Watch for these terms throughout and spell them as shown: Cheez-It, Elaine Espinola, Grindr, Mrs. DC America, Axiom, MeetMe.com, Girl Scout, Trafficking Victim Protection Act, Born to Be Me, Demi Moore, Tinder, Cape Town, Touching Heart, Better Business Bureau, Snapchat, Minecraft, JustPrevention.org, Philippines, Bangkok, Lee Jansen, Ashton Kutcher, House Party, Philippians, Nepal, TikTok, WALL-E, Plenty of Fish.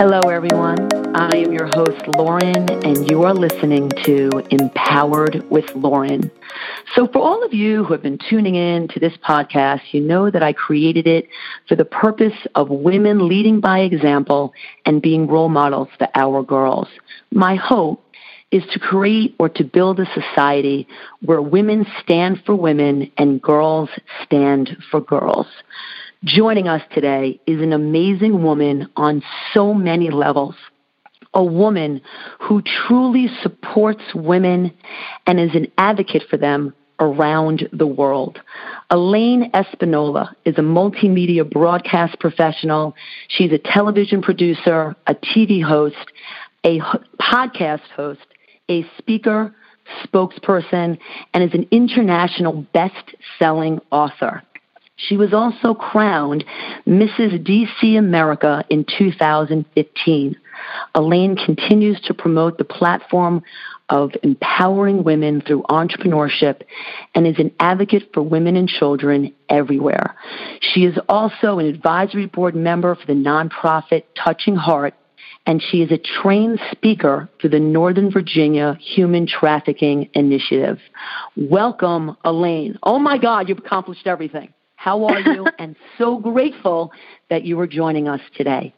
Hello, everyone. I am your host, Lauren, and you are listening to Empowered with Lauren. So for all of you who have been tuning in to this podcast, you know that I created it for the purpose of women leading by example and being role models for our girls. My hope is to create or to build a society where women stand for women and girls stand for girls. Joining us today is an amazing woman on so many levels, a woman who truly supports women and is an advocate for them around the world. Elaine Espinola is a multimedia broadcast professional. She's a television producer, a TV host, a podcast host, a speaker, spokesperson, and is an international best-selling author. She was also crowned Mrs. DC America in 2015. Elaine continues to promote the platform of empowering women through entrepreneurship and is an advocate for women and children everywhere. She is also an advisory board member for the nonprofit Touching Heart, and she is a trained speaker through the Northern Virginia Human Trafficking Initiative. Welcome, Elaine. Oh, my God, you've accomplished everything. How are you? And so grateful that you are joining us today.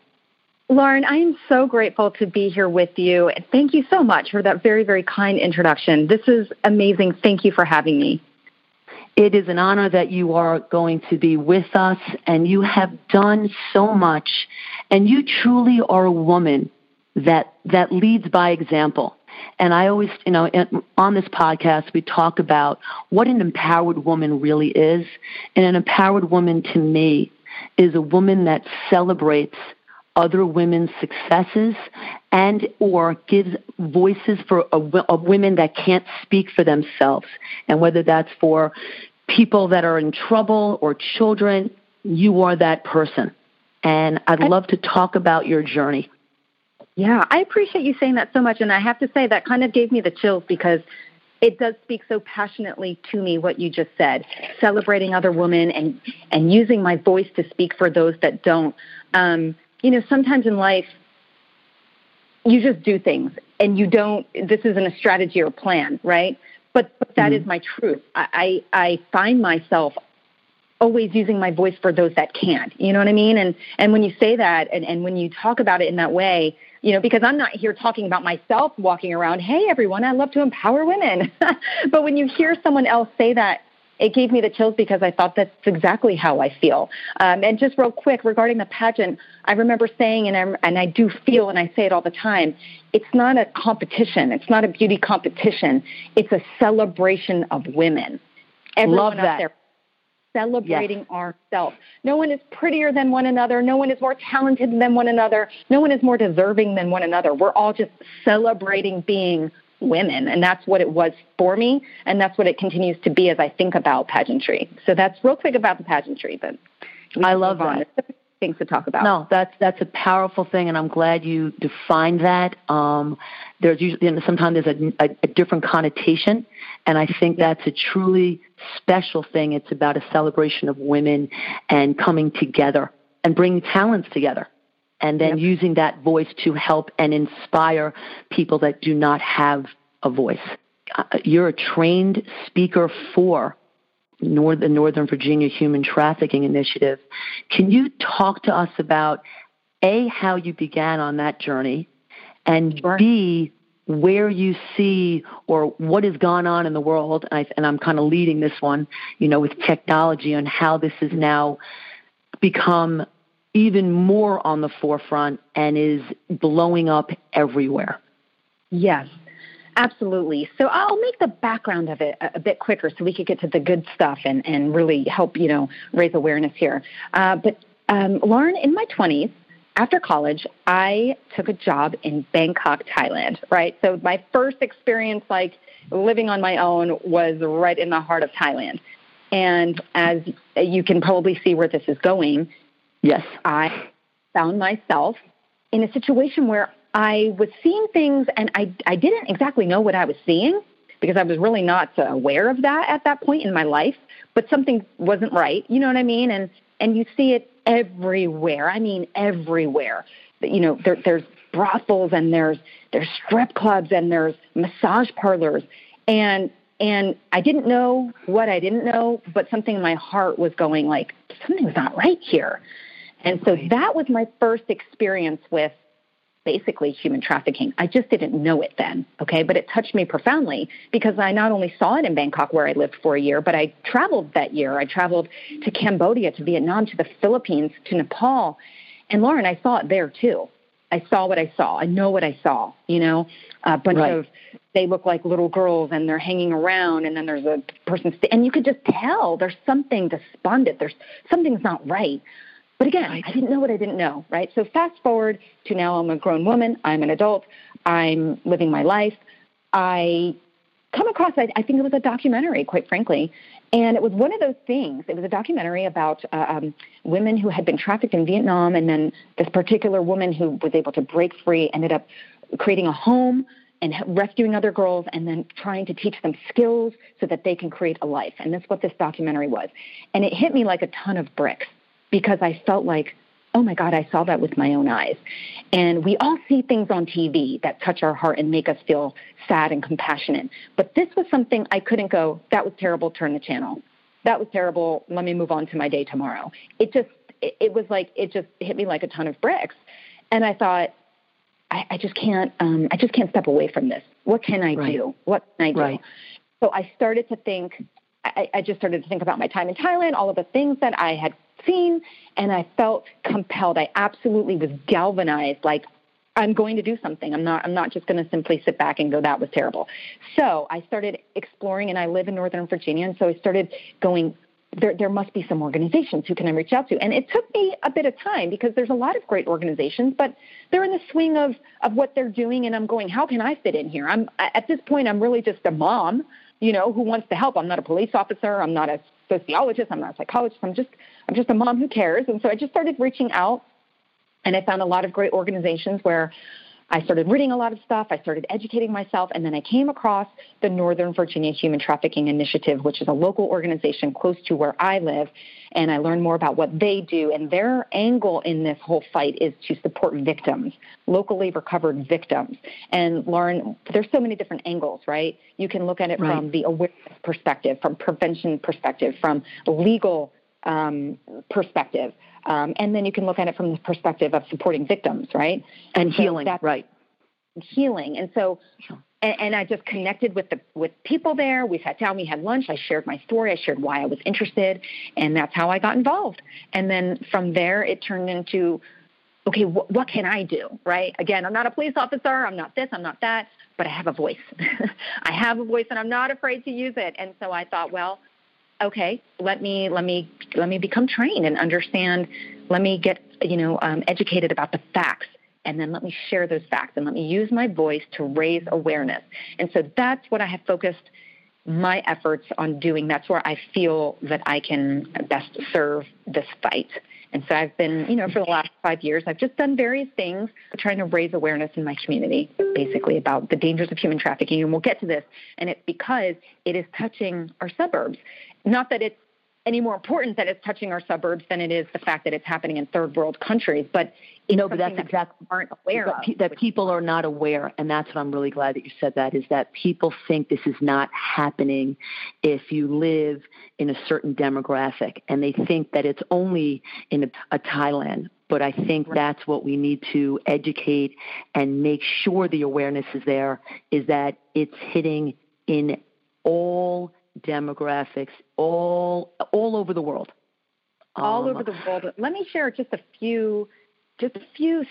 Lauren, I am so grateful to be here with you. And thank you so much for that very, very kind introduction. This is amazing. Thank you for having me. It is an honor that you are going to be with us, and you have done so much. And you truly are a woman that leads by example. And I always, on this podcast, we talk about what an empowered woman really is. And an empowered woman, to me, is a woman that celebrates other women's successes and or gives voices for women that can't speak for themselves. And whether that's for people that are in trouble or children, you are that person. And I'd love to talk about your journey. Yeah, I appreciate you saying that so much. And I have to say that kind of gave me the chills because it does speak so passionately to me what you just said, celebrating other women and using my voice to speak for those that don't. Sometimes in life, you just do things and you don't, this isn't a strategy or plan, right? But that is my truth. I find myself always using my voice for those that can't, you know what I mean? And when you say that and when you talk about it in that way, because I'm not here talking about myself walking around, hey, everyone, I love to empower women. But when you hear someone else say that, it gave me the chills because I thought that's exactly how I feel. And just real quick, regarding the pageant, I remember saying, and I do feel, and I say it all the time, it's not a competition. It's not a beauty competition. It's a celebration of women. Everyone out there celebrating ourselves. No one is prettier than one another. No one is more talented than one another. No one is more deserving than one another. We're all just celebrating being women. And that's what it was for me. And that's what it continues to be as I think about pageantry. So that's real quick about the pageantry, but I love that. Things to talk about. No, that's a powerful thing. And I'm glad you defined that. There's usually, sometimes there's a different connotation. And I think that's a truly special thing. It's about a celebration of women and coming together and bringing talents together. And then using that voice to help and inspire people that do not have a voice. You're a trained speaker for the Northern Virginia Human Trafficking Initiative. Can you talk to us about, A, how you began on that journey, and B, where you see or what has gone on in the world, and I'm kind of leading this one, with technology and how this has now become even more on the forefront and is blowing up everywhere. Yes, absolutely. So I'll make the background of it a bit quicker so we could get to the good stuff and really help, raise awareness here. But Lauren, in my 20s, after college, I took a job in Bangkok, Thailand, right? So my first experience, living on my own was right in the heart of Thailand. And as you can probably see where this is going, yes, I found myself in a situation where I was seeing things and I didn't exactly know what I was seeing because I was really not aware of that at that point in my life, but something wasn't right. You know what I mean? And you see it everywhere. I mean, everywhere. you know, there's brothels and there's strip clubs and there's massage parlors. And I didn't know what I didn't know, but something in my heart was going like, something's not right here. And so that was my first experience with basically human trafficking. I just didn't know it then, okay? But it touched me profoundly because I not only saw it in Bangkok where I lived for a year, but I traveled that year. I traveled to Cambodia, to Vietnam, to the Philippines, to Nepal. And Lauren, I saw it there too. I saw what I saw. I know what I saw, you know, a bunch of, they look like little girls and they're hanging around and then there's a person, and you could just tell there's something despondent. There's something's not right. But again, I didn't know what I didn't know, right? So fast forward to now I'm a grown woman. I'm an adult. I'm living my life. I come across, I think it was a documentary, quite frankly. And it was one of those things. It was a documentary about women who had been trafficked in Vietnam, and then this particular woman who was able to break free ended up creating a home and rescuing other girls and then trying to teach them skills so that they can create a life. And that's what this documentary was. And it hit me like a ton of bricks because I felt like, oh my God, I saw that with my own eyes. And we all see things on TV that touch our heart and make us feel sad and compassionate. But this was something I couldn't go, that was terrible, turn the channel. That was terrible, let me move on to my day tomorrow. It just hit me like a ton of bricks. And I thought, I just can't step away from this. What can I do? What can I do? Right. So I started to think, I just started to think about my time in Thailand, all of the things that I had seen, and I felt compelled. I absolutely was galvanized, like I'm going to do something. I'm not just going to simply sit back and go, that was terrible. So I started exploring, and I live in Northern Virginia, and so I started going, there must be some organizations who can I reach out to. And it took me a bit of time because there's a lot of great organizations, but they're in the swing of what they're doing, and I'm going, how can I fit in here? At this point, I'm really just a mom, you know, who wants to help. I'm not a police officer. I'm not a sociologist. I'm not a psychologist. I'm just a mom who cares. And so I just started reaching out, and I found a lot of great organizations where I started reading a lot of stuff. I started educating myself, and then I came across the Northern Virginia Human Trafficking Initiative, which is a local organization close to where I live, and I learned more about what they do, and their angle in this whole fight is to support victims, locally recovered victims. And Lauren, there's so many different angles, right? You can look at it from the awareness perspective, from prevention perspective, from legal perspective. And then you can look at it from the perspective of supporting victims, right? And so healing, right. Healing. And so, and I just connected with people there. We sat down, we had lunch. I shared my story. I shared why I was interested, and that's how I got involved. And then from there, it turned into, okay, what can I do, right? Again, I'm not a police officer. I'm not this, I'm not that, but I have a voice. I have a voice, and I'm not afraid to use it. And so I thought, well, okay, let me become trained and understand. Let me get, educated about the facts, and then let me share those facts, and let me use my voice to raise awareness. And so that's what I have focused my efforts on doing. That's where I feel that I can best serve this fight. And so I've been, for the last 5 years, I've just done various things trying to raise awareness in my community, basically about the dangers of human trafficking. And we'll get to this. And it's because it is touching our suburbs. Not that it's any more important that it's touching our suburbs than it is the fact that it's happening in third world countries. But, but that's exactly aren't aware of. That people are not aware. And that's what I'm really glad that you said, that is that people think this is not happening if you live in a certain demographic, and they think that it's only in a Thailand. But I think that's what we need to educate and make sure the awareness is there, is that it's hitting in all demographics, all over the world. All over the world. Let me share just a few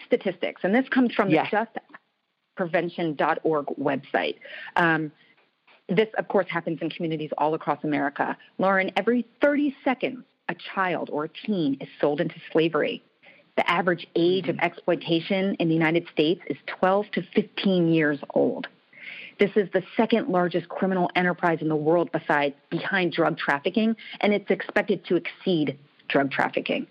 statistics, and this comes from the JustPrevention.org website. This, of course, happens in communities all across America. Lauren, every 30 seconds, a child or a teen is sold into slavery. The average age of exploitation in the United States is 12 to 15 years old. This is the second largest criminal enterprise in the world behind drug trafficking, and it's expected to exceed drug trafficking.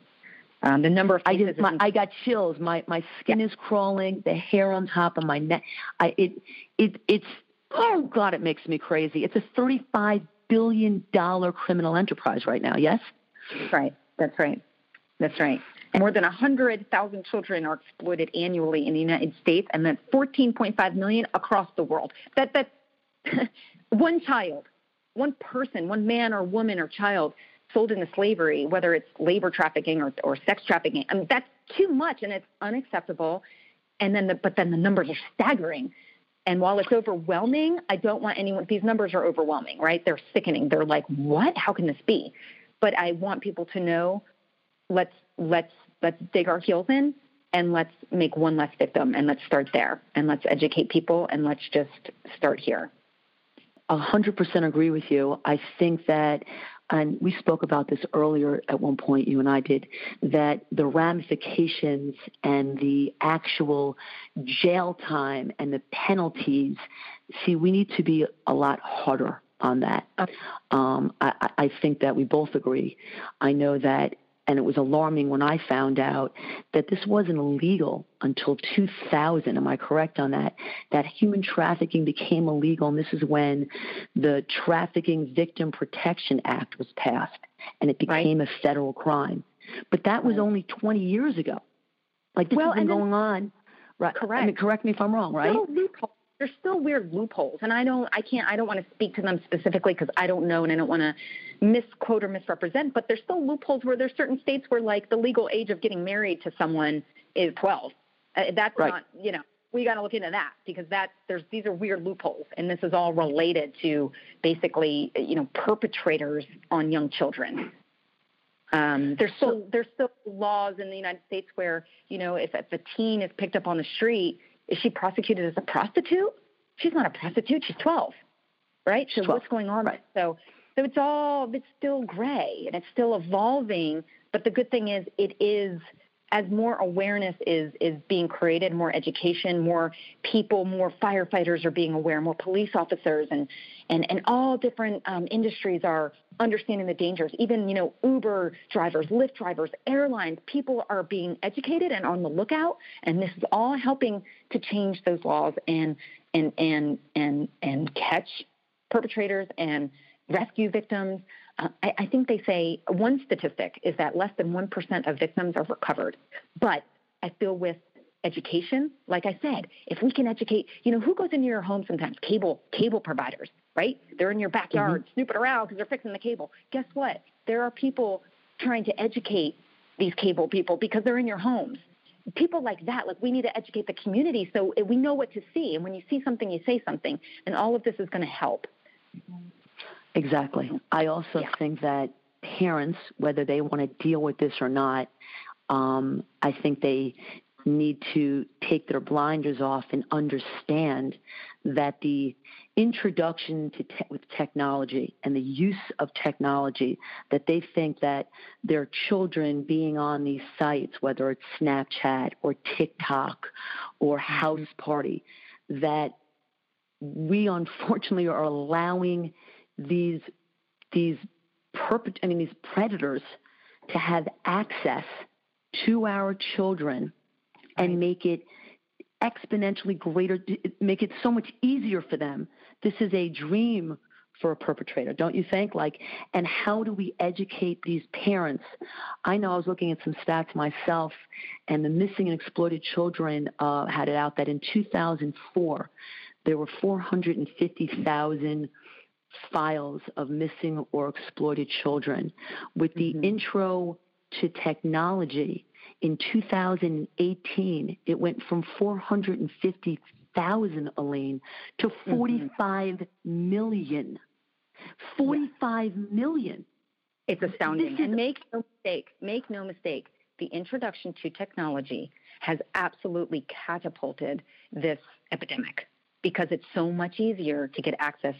The number of cases I got chills. My skin is crawling. The hair on top of my neck. It's oh God, it makes me crazy. It's a $35 billion criminal enterprise right now. Yes, that's right. More than 100,000 children are exploited annually in the United States, and then 14.5 million across the world. That's one child, one person, one man or woman or child sold into slavery, whether it's labor trafficking or sex trafficking. I mean, that's too much, and it's unacceptable. And then but then the numbers are staggering. And while it's overwhelming, I don't want anyone – these numbers are overwhelming, right? They're sickening. They're like, what? How can this be? But I want people to know let's dig our heels in and let's make one less victim, and let's start there, and let's educate people, and let's just start here. 100% agree with you. I think that – and we spoke about this earlier at one point, you and I did, that the ramifications and the actual jail time and the penalties, see, we need to be a lot harder on that. I think that we both agree. I know that, and it was alarming when I found out that this wasn't illegal until 2000. Am I correct on that? That human trafficking became illegal, and this is when the Trafficking Victim Protection Act was passed, and it became a federal crime. But that was only 20 years ago. Like, this has been going on. Right. Correct. I mean, correct me if I'm wrong, right? There's still weird loopholes, and I don't want to speak to them specifically because I don't know, and I don't want to misquote or misrepresent, but there's still loopholes where there's certain states where, like, the legal age of getting married to someone is 12. That's not, you know, we got to look into that, because these are weird loopholes, and this is all related to basically, you know, perpetrators on young children. There's still laws in the United States where, you know, if a teen is picked up on the street, is she prosecuted as a prostitute? She's not a prostitute. She's 12, right? She's 12. What's going on? Right. So it's still gray, and it's still evolving. But the good thing is, it is, as more awareness is being created, more education, more people, more firefighters are being aware, more police officers, and all different industries are understanding the dangers. Even, you know, Uber drivers, Lyft drivers, airlines, people are being educated and on the lookout, and this is all helping to change those laws and catch perpetrators and rescue victims. I think they say one statistic is that less than 1% of victims are recovered. But I feel with education, like I said, if we can educate, you know, who goes into your home sometimes? Cable providers, right? They're in your backyard snooping around because they're fixing the cable. Guess what? There are people trying to educate these cable people because they're in your homes. People like that, like, we need to educate the community so we know what to see. And when you see something, you say something. And all of this is going to help. Exactly. I also think that parents, whether they want to deal with this or not, I think they need to take their blinders off and understand that the introduction to with technology and the use of technology, that they think that their children being on these sites, whether it's Snapchat or TikTok or House Party, that we unfortunately are allowing these predators to have access to our children and make it exponentially greater, make it so much easier for them. This is a dream for a perpetrator, don't you think? Like, and how do we educate these parents? I know I was looking at some stats myself, and the missing and exploited children had it out that in 2004, there were 450,000 files of missing or exploited children. With the intro to technology in 2018, it went from 450,000, Elaine, to 45 million. 45 million. It's astounding. And make no mistake, the introduction to technology has absolutely catapulted this epidemic, because it's so much easier to get access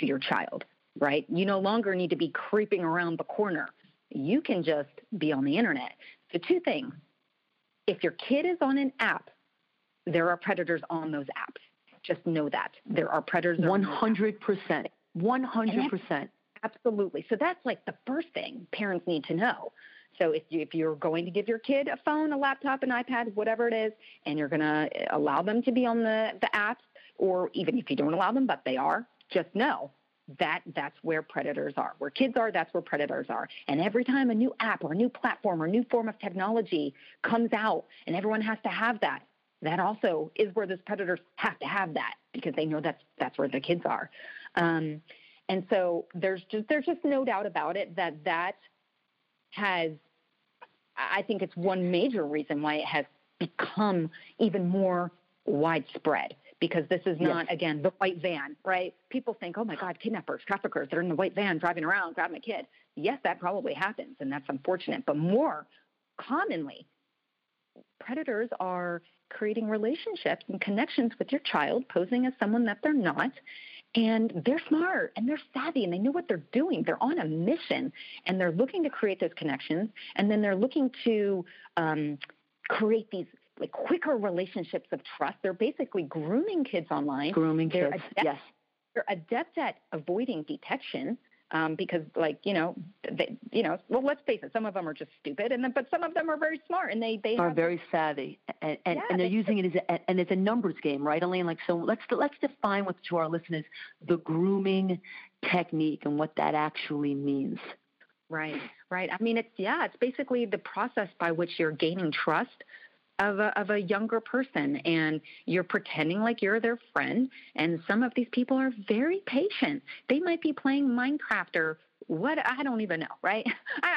to your child, right? You no longer need to be creeping around the corner. You can just be on the internet. So two things. If your kid is on an app, there are predators on those apps. Just know that. There are predators. 100%. 100%. Absolutely. So that's like the first thing parents need to know. So if you're going to give your kid a phone, a laptop, an iPad, whatever it is, and you're going to allow them to be on the apps, or even if you don't allow them, but they are, just know that's where predators are. Where kids are, that's where predators are. And every time a new app or a new platform or a new form of technology comes out and everyone has to have that, that also is where those predators have to have that because they know that's where the kids are. And so there's just no doubt about it that has, I think it's one major reason why it has become even more widespread. Because this is not, again, the white van, right? People think, oh, my God, kidnappers, traffickers, they're in the white van driving around, grabbing a kid. Yes, that probably happens, and that's unfortunate. But more commonly, predators are creating relationships and connections with your child, posing as someone that they're not. And they're smart, and they're savvy, and they know what they're doing. They're on a mission, and they're looking to create those connections. And then they're looking to create these like quicker relationships of trust. They're basically grooming kids online. They're adept at avoiding detection because, well, let's face it, some of them are just stupid, but some of them are very smart and they are very savvy and they're using it and it's a numbers game, right, Elaine? Like, so let's define to our listeners the grooming technique and what that actually means. Right. I mean, it's basically the process by which you're gaining trust of a younger person, and you're pretending like you're their friend. And some of these people are very patient. They might be playing Minecraft or what, I don't even know, right?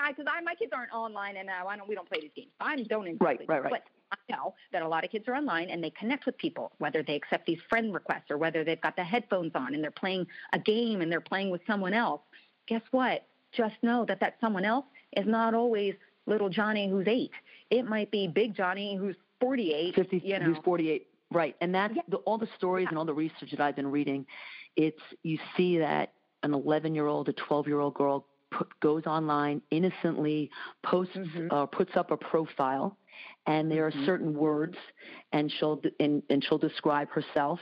Because my kids aren't online, and we don't play these games. I don't enjoy these games. Right. But I know that a lot of kids are online, and they connect with people, whether they accept these friend requests or whether they've got the headphones on and they're playing a game and they're playing with someone else. Guess what? Just know that someone else is not always little Johnny who's 8. It might be big Johnny who's 48. 50, who's 48, right. And that's all the stories and all the research that I've been reading. It's, you see that an 11-year-old, a 12-year-old girl goes online, innocently puts up a profile, and there are certain words, and she'll describe herself.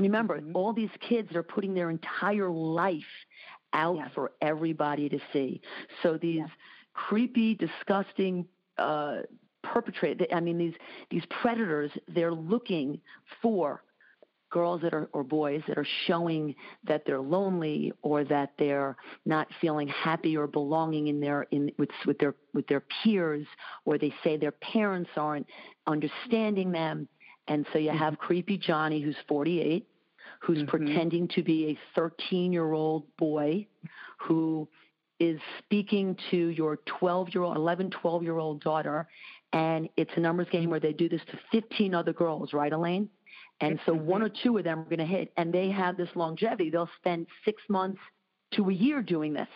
Remember, all these kids are putting their entire life out for everybody to see. So these creepy, disgusting these predators, they're looking for girls or boys that are showing that they're lonely or that they're not feeling happy or belonging with their peers, or they say their parents aren't understanding them. And so you have creepy Johnny who's 48, who's pretending to be a 13-year-old boy who is speaking to your 12-year-old daughter, and it's a numbers game where they do this to 15 other girls, right, Elaine? And so one or two of them are going to hit, and they have this longevity. They'll spend 6 months to a year doing this.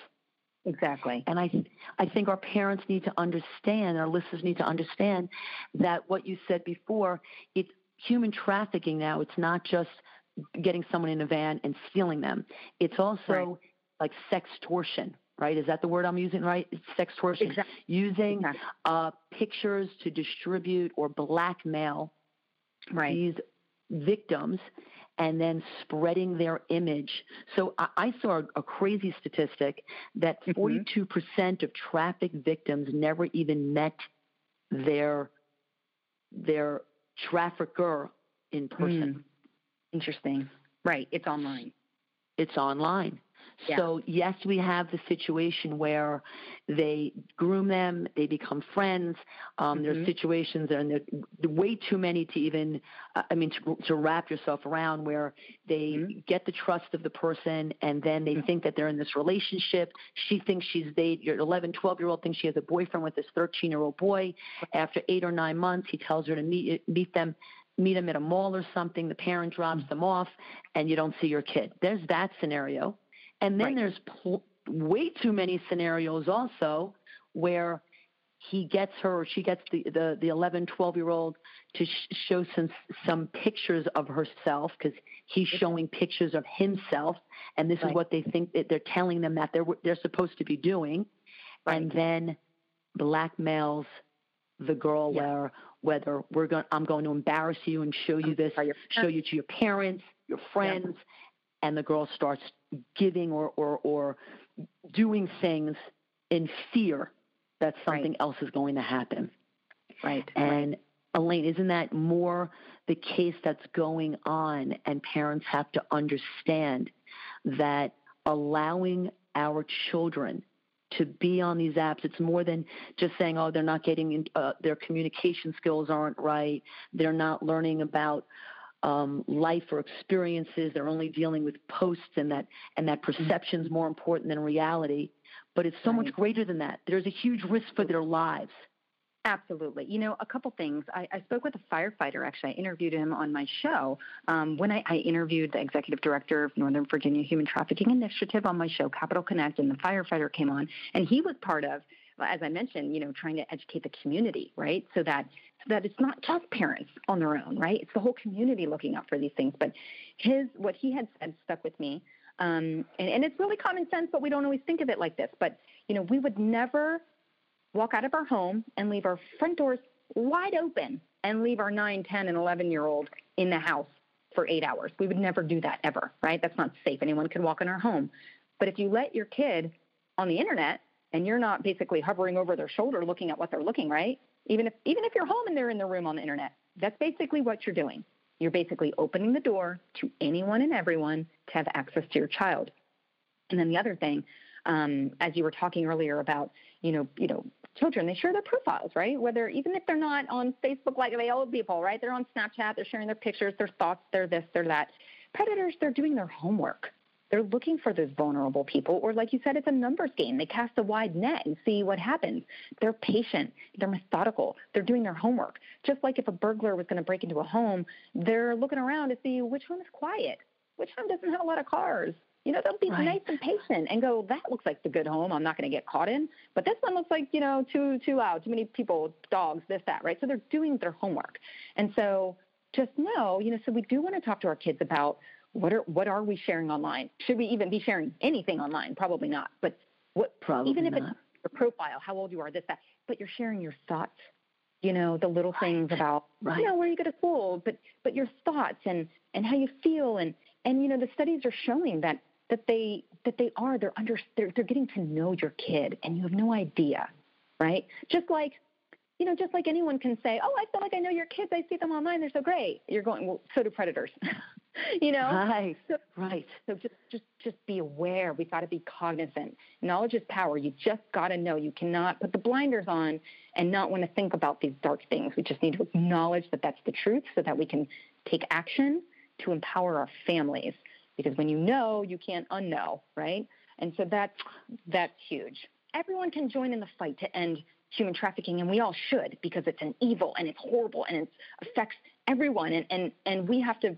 Exactly. And I think our parents need to understand, our listeners need to understand that what you said before, it's human trafficking now. It's not just getting someone in a van and stealing them. It's also like sextortion. Right? Is that the word I'm using, right? It's sextortion. Exactly. Using pictures to distribute or blackmail these victims and then spreading their image. So I saw a crazy statistic that 42% of trafficked victims never even met their trafficker in person. Interesting. Right. It's online. Yeah. So, yes, we have the situation where they groom them, they become friends. There's situations, and there are way too many to even, to wrap yourself around, where they get the trust of the person, and then they think that they're in this relationship. She thinks your 11, 12-year-old thinks she has a boyfriend with this 13-year-old boy. After 8 or 9 months, he tells her to meet him at a mall or something. The parent drops them off, and you don't see your kid. There's that scenario. And then there's way too many scenarios also where he gets her, or she gets the 11, 12-year-old to show some pictures of herself, because he's showing pictures of himself, and this is what they think that they're telling them that they're supposed to be doing, and then blackmails the girl where whether I'm going to embarrass you and show you this, show you to your parents, your friends, and the girl starts giving or doing things in fear that something else is going to happen. Right. And Elaine, isn't that more the case that's going on? And parents have to understand that allowing our children to be on these apps. It's more than just saying, oh, they're not getting, their communication skills aren't right, they're not learning about life or experiences, they're only dealing with posts, and that perception's more important than reality. But it's so much greater than that. There's a huge risk for their lives. Absolutely. You know, a couple things. I spoke with a firefighter, actually. I interviewed him on my show. When I interviewed the executive director of Northern Virginia Human Trafficking Initiative on my show, Capital Connect, and the firefighter came on, and he was part of, as I mentioned, you know, trying to educate the community, right, so that it's not just parents on their own, right? It's the whole community looking out for these things. But what he had said stuck with me, and it's really common sense, but we don't always think of it like this. But, you know, we would never walk out of our home and leave our front doors wide open and leave our 9, 10, and 11-year-old in the house for 8 hours. We would never do that ever, right? That's not safe. Anyone can walk in our home. But if you let your kid on the internet and you're not basically hovering over their shoulder looking at what they're looking, right? Even if you're home and they're in their room on the internet, that's basically what you're doing. You're basically opening the door to anyone and everyone to have access to your child. And then the other thing, as you were talking earlier about, you know, children, they share their profiles, right? Whether, even if they're not on Facebook like the old people, right? They're on Snapchat, they're sharing their pictures, their thoughts, their this, their that. Predators, they're doing their homework. They're looking for those vulnerable people, or like you said, it's a numbers game. They cast a wide net and see what happens. They're patient, they're methodical, they're doing their homework. Just like if a burglar was going to break into a home, they're looking around to see which one is quiet, which one doesn't have a lot of cars. You know, they'll be nice and patient and go, that looks like the good home I'm not going to get caught in. But this one looks like, you know, too loud, too many people, dogs, this, that, right? So they're doing their homework. And so just know, you know, so we do want to talk to our kids about what are we sharing online? Should we even be sharing anything online? Probably not. But even if it's your profile, how old you are, this, that. But you're sharing your thoughts, you know, the little things about, you know, where you go to school, but your thoughts and how you feel. And, you know, the studies are showing that they're getting to know your kid, and you have no idea, right? Just like anyone can say, oh, I feel like I know your kids, I see them online, they're so great. You're going, well, so do predators, you know? Right, right. So just be aware. We've got to be cognizant. Knowledge is power. You just got to know. You cannot put the blinders on and not want to think about these dark things. We just need to acknowledge that that's the truth so that we can take action to empower our families. Because when you know, you can't unknow, right? And so that's huge. Everyone can join in the fight to end human trafficking, and we all should, because it's an evil and it's horrible and it affects everyone. And we have to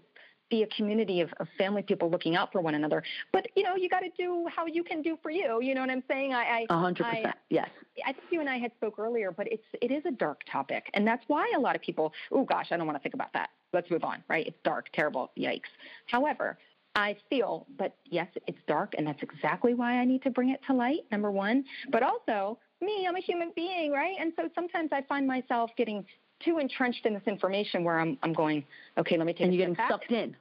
be a community of family people looking out for one another. But, you know, you got to do how you can do for you. You know what I'm saying? 100%, yes. I think you and I had spoke earlier, but it is a dark topic. And that's why a lot of people, oh, gosh, I don't want to think about that. Let's move on, right? It's dark, terrible, yikes. However, I feel, but yes, it's dark, and that's exactly why I need to bring it to light, number one. But also, me, I'm a human being, right? And so sometimes I find myself getting too entrenched in this information where I'm going, okay, let me take a step back. And you're getting sucked in.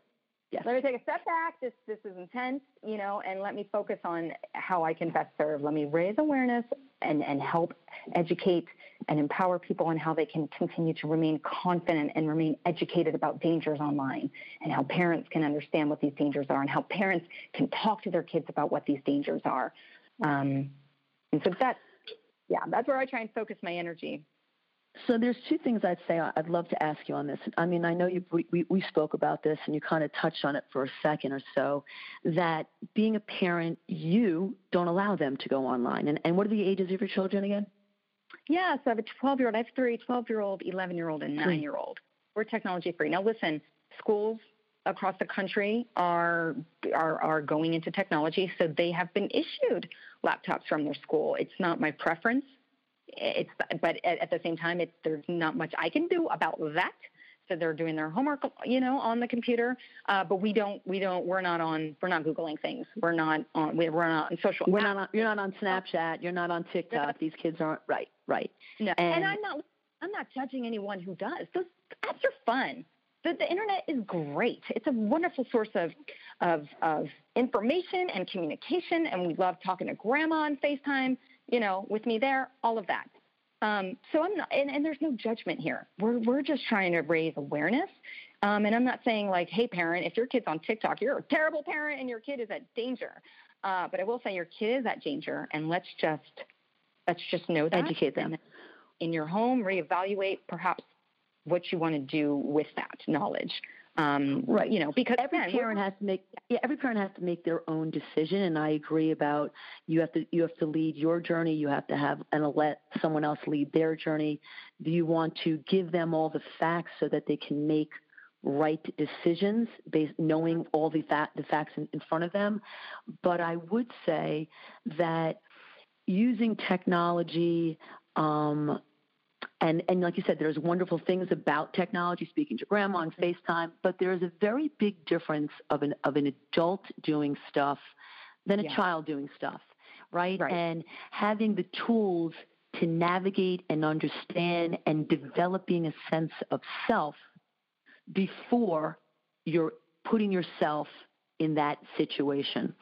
Yes. Let me take a step back. This is intense, you know, and let me focus on how I can best serve. Let me raise awareness and help educate and empower people on how they can continue to remain confident and remain educated about dangers online, and how parents can understand what these dangers are, and how parents can talk to their kids about what these dangers are. And so that's where I try and focus my energy. So there's two things I'd say I'd love to ask you on this. I mean, I know we spoke about this and you kind of touched on it for a second or so, that being a parent, you don't allow them to go online. And what are the ages of your children again? Yeah, so I have a 12-year-old. I have three, 12-year-old, 11-year-old, and 9-year-old. We're technology-free. Now, listen, schools across the country are going into technology, so they have been issued laptops from their school. It's not my preference. But at the same time, there's not much I can do about that. So they're doing their homework, you know, on the computer. But we're not Googling things. We're not on social apps. You're not on Snapchat. You're not on TikTok. These kids aren't right. No. And I'm not judging anyone who does. Those apps are fun. The internet is great. It's a wonderful source of information and communication. And we love talking to grandma on FaceTime, you know, with me there, all of that. So I'm not, and there's no judgment here. We're just trying to raise awareness. And I'm not saying like, hey parent, if your kid's on TikTok, you're a terrible parent and your kid is at danger. But I will say your kid is at danger, and let's just know that. Educate them. In your home, reevaluate perhaps what you want to do with that knowledge. Right. You know, because every parent has to make their own decision. And I agree about you have to lead your journey. You have to let someone else lead their journey. Do you want to give them all the facts so that they can make right decisions based knowing all the facts in front of them? But I would say that using technology, and like you said, there's wonderful things about technology, speaking to grandma on FaceTime, but there is a very big difference of an adult doing stuff than a child doing stuff, right? And having the tools to navigate and understand and developing a sense of self before you're putting yourself in that situation.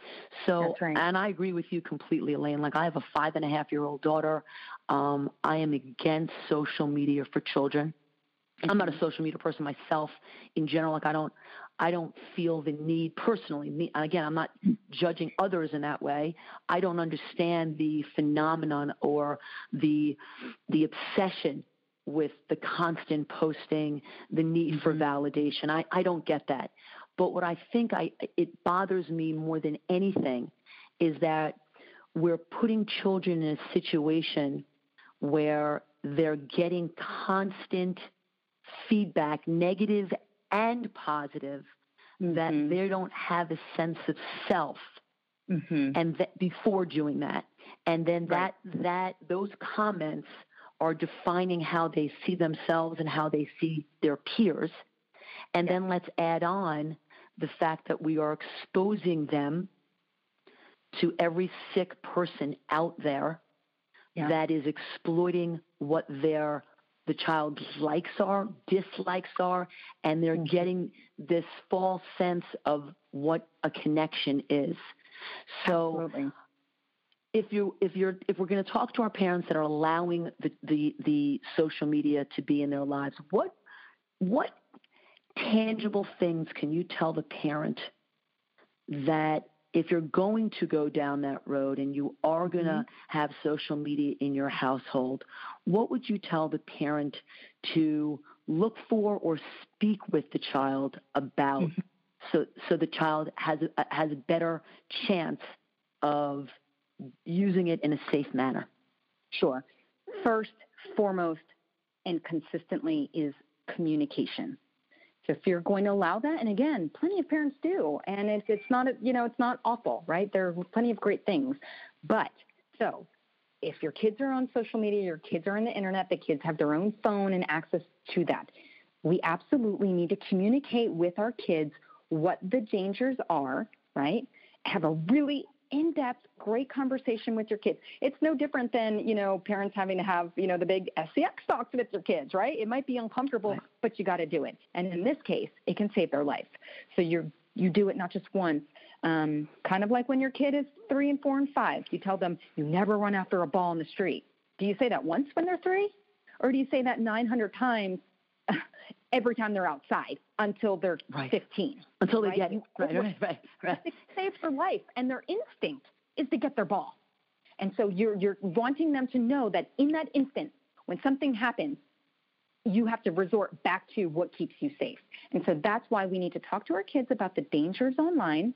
So, and I agree with you completely, Elaine. Like, I have a 5.5-year-old daughter. I am against social media for children. Mm-hmm. I'm not a social media person myself in general. Like, I don't feel the need personally. Again, I'm not judging others in that way. I don't understand the phenomenon or the obsession with the constant posting, the need for validation. I don't get that. But what I think it bothers me more than anything is that we're putting children in a situation where they're getting constant feedback, negative and positive, that they don't have a sense of self. And that before doing that. And then that those comments are defining how they see themselves and how they see their peers. And then let's add on the fact that we are exposing them to every sick person out there that is exploiting what the child's likes are, dislikes are, and they're getting this false sense of what a connection is. So if we're going to talk to our parents that are allowing the social media to be in their lives, what tangible things can you tell the parent that if you're going to go down that road and you are going to have social media in your household, what would you tell the parent to look for or speak with the child about so the child has a better chance of using it in a safe manner? Sure. First, foremost, and consistently is communication. So if you're going to allow that, and again, plenty of parents do, and it's not, it's not awful, right? There are plenty of great things. But so if your kids are on social media, your kids are on the internet, the kids have their own phone and access to that, we absolutely need to communicate with our kids what the dangers are, right? Have a really in-depth, great conversation with your kids. It's no different than, parents having to have, the big sex talks with your kids, right? It might be uncomfortable, but you got to do it. And in this case, it can save their life. So you do it not just once, kind of like when your kid is 3 and 4 and 5. You tell them, you never run after a ball in the street. Do you say that once when they're 3? Or do you say that 900 times every time they're outside until they're 15? Until they get it. Right. It saves their life, and their instinct is to get their ball. And so you're wanting them to know that in that instant, when something happens, you have to resort back to what keeps you safe. And so that's why we need to talk to our kids about the dangers online,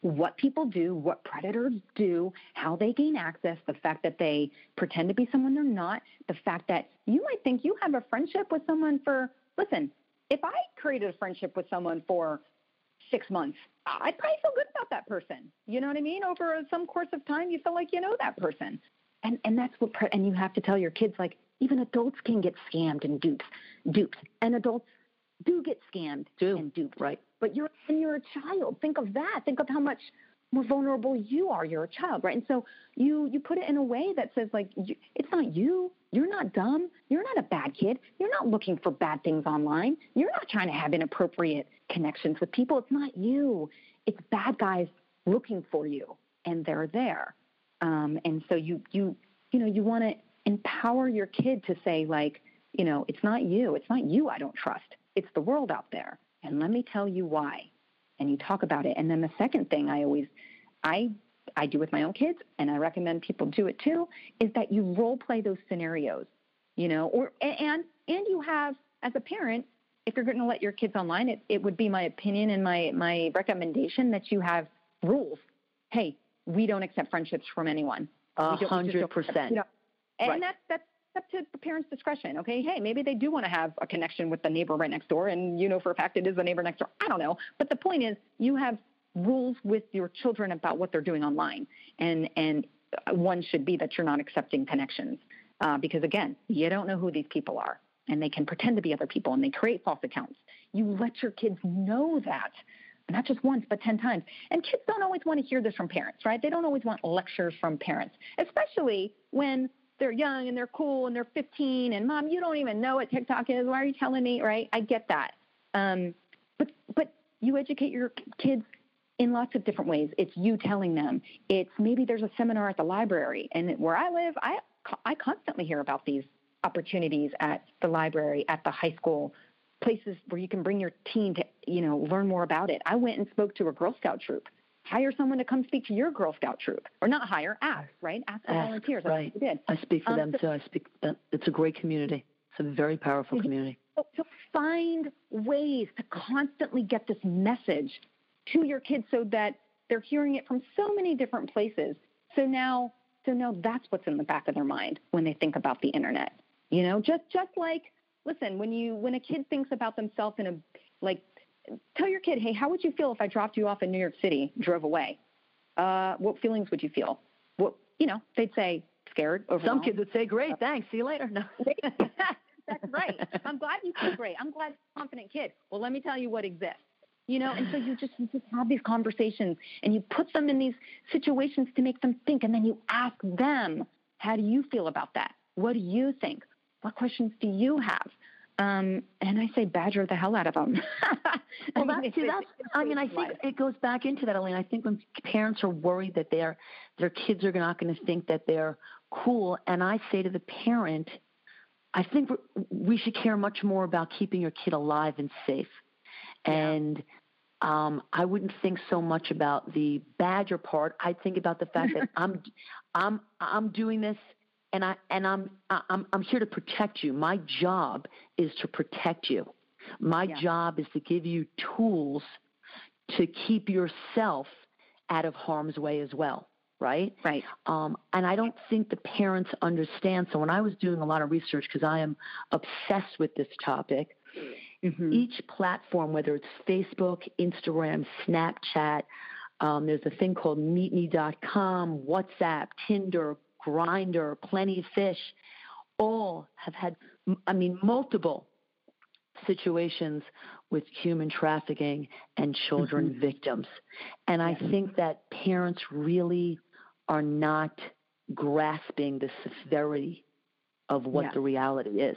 what people do, what predators do, how they gain access, the fact that they pretend to be someone they're not, the fact that you might think you have a friendship with someone for, listen, if I created a friendship with someone for 6 months, I'd probably feel good about that person. You know what I mean? Over some course of time, you feel like you know that person. And that's what, and you have to tell your kids, like, even adults can get scammed and duped. And adults do get scammed and duped. Right. But you're a child. Think of that. Think of how much more vulnerable you are. You're a child, right? And so you put it in a way that says, like, it's not you. You're not dumb. You're not a bad kid. You're not looking for bad things online. You're not trying to have inappropriate connections with people. It's not you. It's bad guys looking for you, and they're there. And so you want to empower your kid to say, like, it's not you. It's not you I don't trust. It's the world out there. And let me tell you why. And you talk about it. And then the second thing I always I do with my own kids, and I recommend people do it too, is that you role play those scenarios, you know, or and you have, as a parent, if you're going to let your kids online, it would be my opinion and my recommendation that you have rules. Hey, we don't accept friendships from anyone. 100%. And that's up to the parents' discretion. Okay, hey, maybe they do want to have a connection with the neighbor right next door, and you know for a fact it is the neighbor next door. I don't know. But the point is you have rules with your children about what they're doing online, and one should be that you're not accepting connections because, again, you don't know who these people are, and they can pretend to be other people, and they create false accounts. You let your kids know that, not just once, but 10 times. And kids don't always want to hear this from parents, right? They don't always want lectures from parents, especially when they're young and they're cool and they're 15 and, Mom, you don't even know what TikTok is. Why are you telling me, right? I get that. But you educate your kids in lots of different ways. It's you telling them. It's maybe there's a seminar at the library. And where I live, I constantly hear about these opportunities at the library, at the high school, places where you can bring your teen to, you know, learn more about it. I went and spoke to a Girl Scout troop. Hire someone to come speak to your Girl Scout troop. Or not hire, ask, right? Ask the volunteers. Right. I speak for them, so I speak. It's a great community. It's a very powerful community. So find ways to constantly get this message to your kids so that they're hearing it from so many different places. So now that's what's in the back of their mind when they think about the internet. You know, just like, listen, when a kid thinks about themselves in a, like, tell your kid, hey, how would you feel if I dropped you off in New York City, drove away? What feelings would you feel? What, you know, they'd say scared, overwhelmed. Some kids would say, great, thanks, see you later. No. That's right. I'm glad you feel great. I'm glad you're a confident kid. Well, let me tell you what exists. You know, and so you just have these conversations and you put them in these situations to make them think, and then you ask them, how do you feel about that? What do you think? What questions do you have? And I say badger the hell out of them. I think it goes back into that, Elaine. I think when parents are worried that their kids are not going to think that they're cool, and I say to the parent, I think we should care much more about keeping your kid alive and safe. And I wouldn't think so much about the badger part. I'd think about the fact that I'm doing this, and I'm here to protect you. My job is to protect you. My job is to give you tools to keep yourself out of harm's way as well. Right? Right. And I don't think the parents understand. So when I was doing a lot of research, because I am obsessed with this topic. Mm-hmm. Each platform, whether it's Facebook, Instagram, Snapchat, there's a thing called MeetMe.com, WhatsApp, Tinder, Grindr, Plenty of Fish, all have had, multiple situations with human trafficking and children victims. And I think that parents really are not grasping the severity of what the reality is.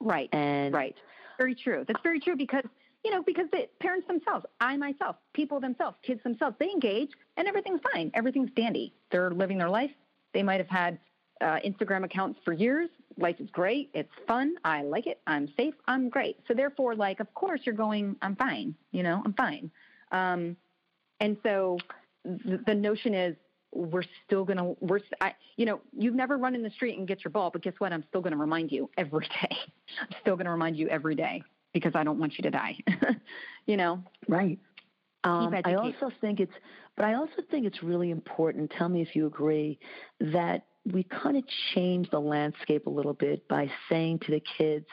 Right. And right. Very true. That's very true because the parents themselves, I myself, people themselves, kids themselves, they engage and everything's fine. Everything's dandy. They're living their life. They might have had Instagram accounts for years. Life is great. It's fun. I like it. I'm safe. I'm great. So therefore, like, of course you're going, I'm fine. You know, I'm fine. And so the notion is we're still going to, you've never run in the street and get your ball, but guess what? I'm still going to remind you every day. I'm still going to remind you every day because I don't want you to die, you know? Right. I also think it's really important, tell me if you agree, that we kind of change the landscape a little bit by saying to the kids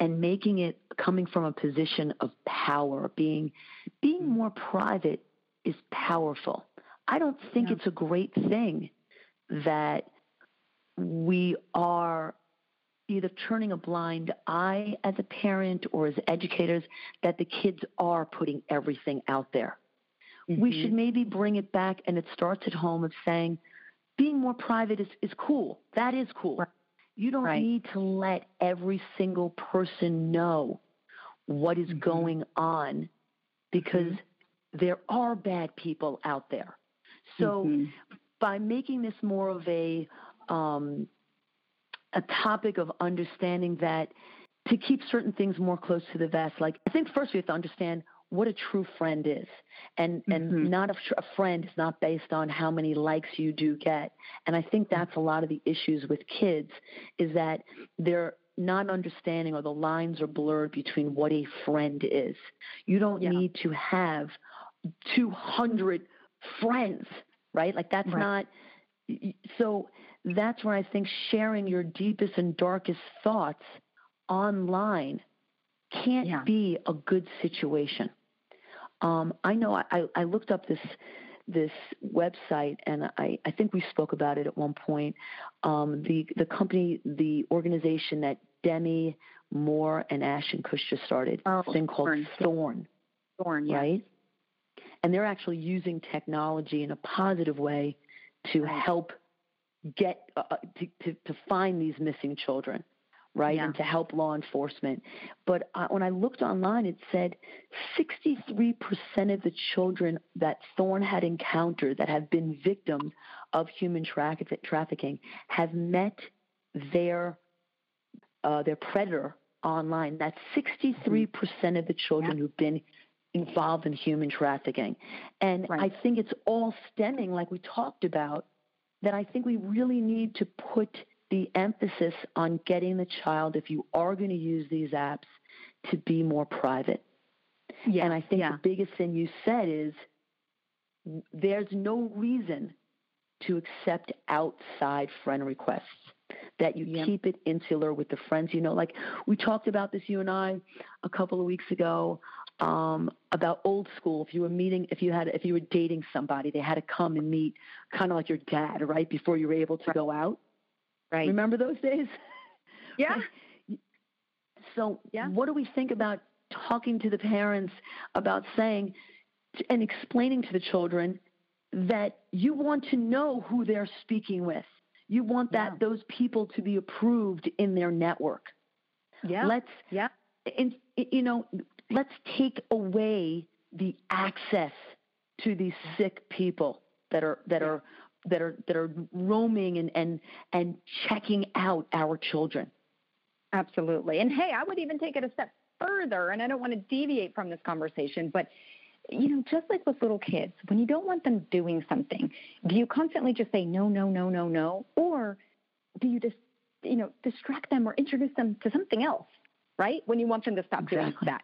and making it coming from a position of power, being more private is powerful. I don't think it's a great thing that we are either turning a blind eye as a parent or as educators that the kids are putting everything out there. Mm-hmm. We should maybe bring it back, and it starts at home of saying being more private is cool. That is cool. Right. You don't need to let every single person know what is going on because there are bad people out there. So by making this more of a topic of understanding that to keep certain things more close to the vest, like I think first we have to understand what a true friend is. And not a friend is not based on how many likes you do get. And I think that's a lot of the issues with kids, is that they're not understanding, or the lines are blurred between what a friend is. You don't need to have 200 friends, right? Like that's not, so that's where I think sharing your deepest and darkest thoughts online can't be a good situation. I know I looked up this website, and I think we spoke about it at one point. The company, the organization that Demi Moore and Ashton Kutcher started, a thing called Thorn. Thorn, right? And they're actually using technology in a positive way to help get to find these missing children, right? Yeah. And to help law enforcement. But when I looked online, it said 63% of the children that Thorn had encountered that have been victims of human trafficking have met their predator online. That's 63% of the children who've been involved in human trafficking. And I think it's all stemming, like we talked about, that I think we really need to put the emphasis on getting the child, if you are going to use these apps, to be more private. Yeah. And I think the biggest thing you said is there's no reason to accept outside friend requests, that you keep it insular with the friends. You know, like we talked about this, you and I, a couple of weeks ago, about old school. If you were dating somebody, they had to come and meet, kind of like your dad, right, before you were able to go out. Right. Remember those days? Yeah. So what do we think about talking to the parents about saying and explaining to the children that you want to know who they're speaking with? You want those people to be approved in their network. Yeah. Let's take away the access to these sick people that are roaming and checking out our children. Absolutely. And hey, I would even take it a step further, and I don't want to deviate from this conversation, but you know, just like with little kids, when you don't want them doing something, do you constantly just say no, no, no, no, no, or do you just, you know, distract them or introduce them to something else, right? When you want them to stop doing that.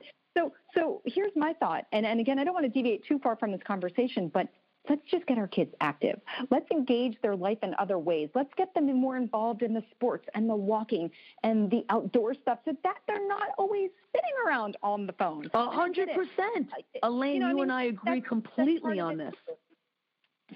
So here's my thought, and again, I don't want to deviate too far from this conversation, but let's just get our kids active. Let's engage their life in other ways. Let's get them more involved in the sports and the walking and the outdoor stuff, so that they're not always sitting around on the phone. 100%. Elaine, and I agree completely on this.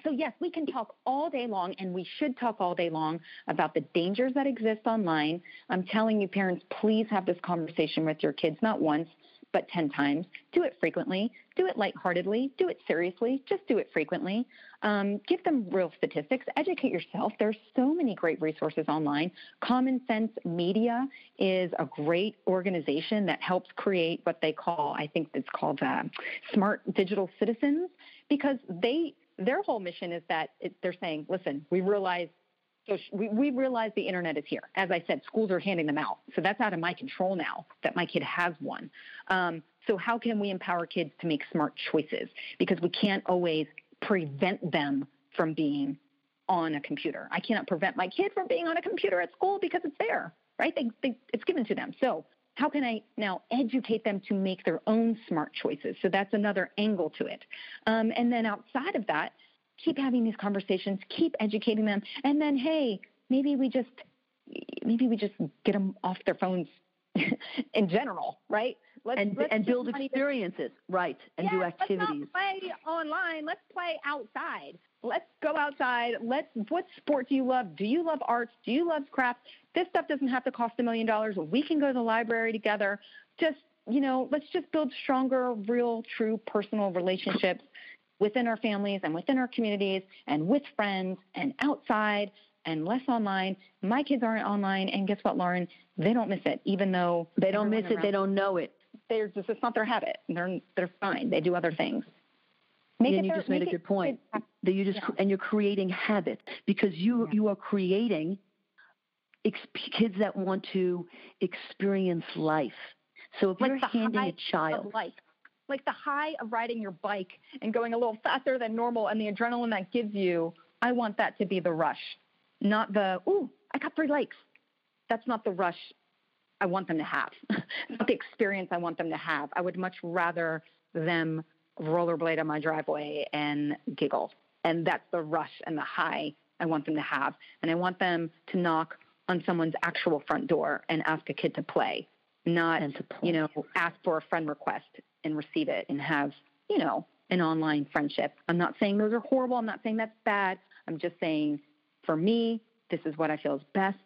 So yes, we can talk all day long, and we should talk all day long about the dangers that exist online. I'm telling you, parents, please have this conversation with your kids, not once, but 10 times. Do it frequently. Do it lightheartedly. Do it seriously. Just do it frequently. Give them real statistics. Educate yourself. There's so many great resources online. Common Sense Media is a great organization that helps create what they call, I think it's called smart digital citizens, because their whole mission is that they're saying, listen, we realize the internet is here. As I said, schools are handing them out. So that's out of my control now that my kid has one. So how can we empower kids to make smart choices? Because we can't always prevent them from being on a computer. I cannot prevent my kid from being on a computer at school because it's there, right? It's given to them. So how can I now educate them to make their own smart choices? So that's another angle to it. And then outside of that, keep having these conversations, keep educating them, and then, hey, maybe we just get them off their phones in general, right? Let's build experiences, right, and do activities. Let's not play online. Let's play outside. Let's go outside. What sport do you love? Do you love arts? Do you love crafts? This stuff doesn't have to cost $1 million. We can go to the library together. Just, you know, let's just build stronger, real, true, personal relationships within our families and within our communities and with friends and outside and less online. My kids aren't online, and guess what, Lauren? They don't miss it, even though they don't miss it. They don't know it. It's not their habit. They're fine. They do other things. And you just made a good point. And you're creating habits, because you are creating kids that want to experience life. So if you're handing a child like the high of riding your bike and going a little faster than normal and the adrenaline that gives you, I want that to be the rush, not the, ooh, I got 3 likes. That's not the rush I want them to have. It's not the experience I want them to have. I would much rather them rollerblade on my driveway and giggle. And that's the rush and the high I want them to have. And I want them to knock on someone's actual front door and ask a kid to play, not, you know, ask for a friend request and receive it and have, you know, an online friendship. I'm not saying those are horrible. I'm not saying that's bad. I'm just saying for me, this is what I feel is best.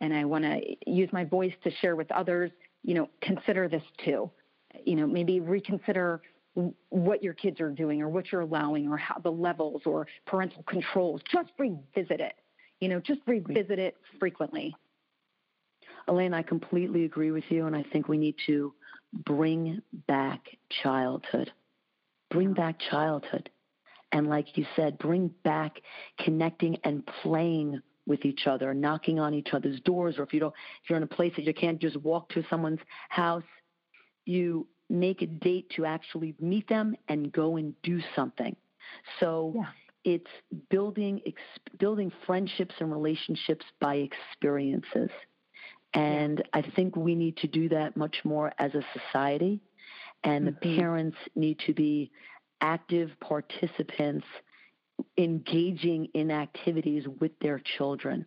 And I want to use my voice to share with others, you know, consider this too. You know, maybe reconsider what your kids are doing or what you're allowing or how the levels or parental controls. Just revisit it. You know, just revisit it frequently. Elaine, I completely agree with you, and I think we need to bring back childhood. Bring back childhood. And like you said, bring back connecting and playing with each other, knocking on each other's doors, or if you're in a place that you can't just walk to someone's house, you make a date to actually meet them and go and do something. So yeah. It's building friendships and relationships by experiences. And I think we need to do that much more as a society. And the parents need to be active participants engaging in activities with their children.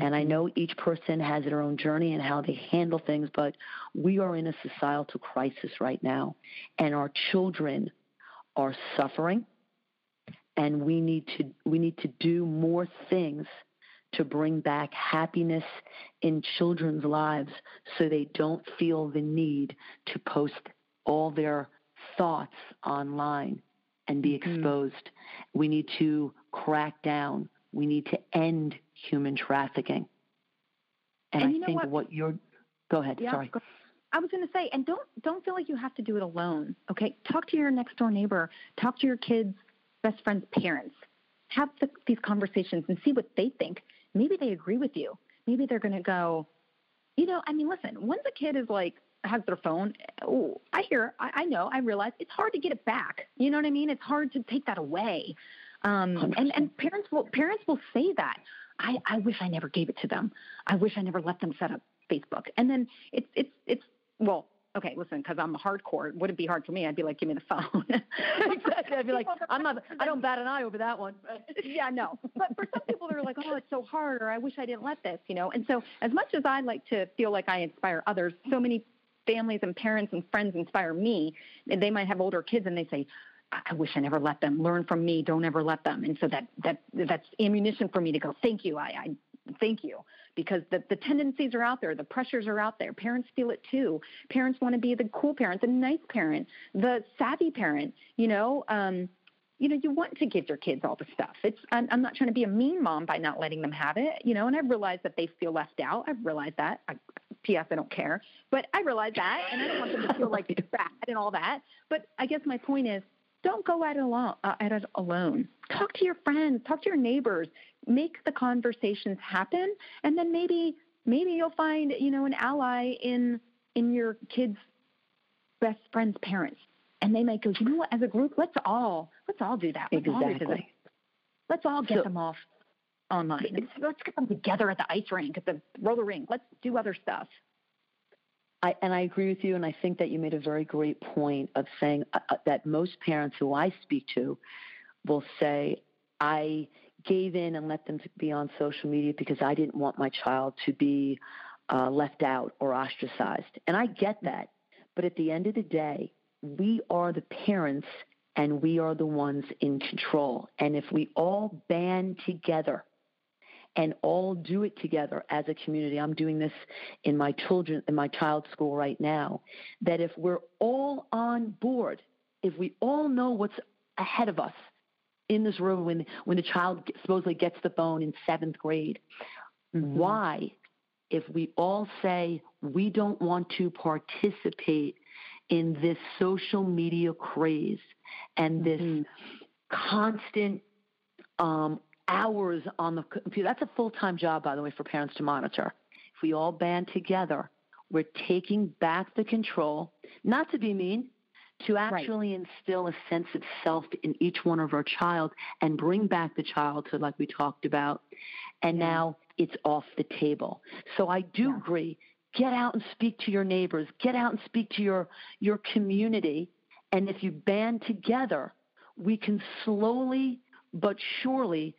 And I know each person has their own journey and how they handle things, but we are in a societal crisis right now. And our children are suffering. And we need to do more things to bring back happiness in children's lives so they don't feel the need to post all their thoughts online and be exposed. We need to crack down. We need to end human trafficking. And I think what you're... Go ahead, yeah, sorry. I was going to say, and don't feel like you have to do it alone, okay? Talk to your next-door neighbor. Talk to your kids' best friend's parents. Have these conversations and see what they think. Maybe they agree with you. Maybe they're going to go, you know, I mean, listen, once a kid is like, has their phone, oh, I realize it's hard to get it back. You know what I mean? It's hard to take that away. And parents will say that. I wish I never gave it to them. I wish I never let them set up Facebook. And then it's well, okay, listen, because I'm hardcore. It wouldn't be hard for me. I'd be like, give me the phone. Exactly. I'd be like, I don't bat an eye over that one. Yeah, no. But for some people, they're like, oh, it's so hard, or I wish I didn't let this, you know. And so as much as I like to feel like I inspire others, so many families and parents and friends inspire me. They might have older kids, and they say, I wish I never let them. Learn from me. Don't ever let them. And so that's ammunition for me to go, thank you, I thank you, because the tendencies are out there. The pressures are out there. Parents feel it too. Parents want to be the cool parent, the nice parent, the savvy parent. You know, you want to give your kids all the stuff. I'm not trying to be a mean mom by not letting them have it, you know, and I realize that they feel left out. I've realized that. P.S. I don't care, but I realize that, and I don't want them to feel like they're bad and all that. But I guess my point is, don't go at it alone. Talk to your friends. Talk to your neighbors. Make the conversations happen, and then maybe you'll find, you know, an ally in your kids' best friend's parents, and they might go, you know what? As a group, let's all do that. Exactly. Let's all get them off online. Let's get them together at the ice rink, at the roller rink. Let's do other stuff. And I agree with you, and I think that you made a very great point of saying that most parents who I speak to will say, I gave in and let them be on social media because I didn't want my child to be left out or ostracized. And I get that. But at the end of the day, we are the parents and we are the ones in control. And if we all band together and all do it together as a community. I'm doing this in my child's school right now, that if we're all on board, if we all know what's ahead of us in this room when the child supposedly gets the phone in 7th grade, why, if we all say we don't want to participate in this social media craze and this constant hours on the computer. That's a full-time job, by the way, for parents to monitor. If we all band together, we're taking back the control, not to be mean, to actually instill a sense of self in each one of our child and bring back the childhood like we talked about. And now it's off the table. So I do agree. Get out and speak to your neighbors. Get out and speak to your community. And if you band together, we can slowly but surely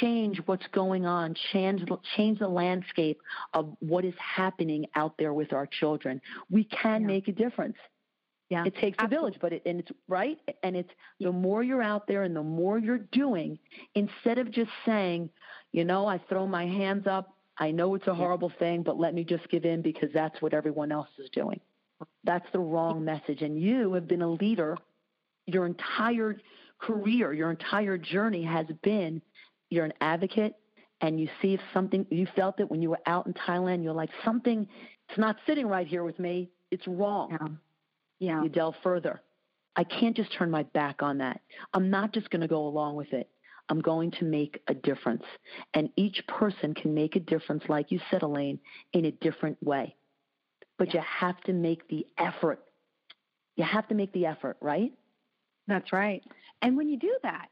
change what's going on, change the landscape of what is happening out there with our children. We can make a difference. Yeah, it takes a village, but the more you're out there and the more you're doing, instead of just saying, I throw my hands up, I know it's a horrible thing, but let me just give in because that's what everyone else is doing. That's the wrong message. And you have been a leader. Your entire career, your entire journey has been you're an advocate, and you see if something, you felt it when you were out in Thailand, you're like, something, it's not sitting right here with me. It's wrong. Yeah. You delve further. I can't just turn my back on that. I'm not just going to go along with it. I'm going to make a difference. And each person can make a difference, like you said, Elaine, in a different way. But you have to make the effort. You have to make the effort, right? That's right. And when you do that,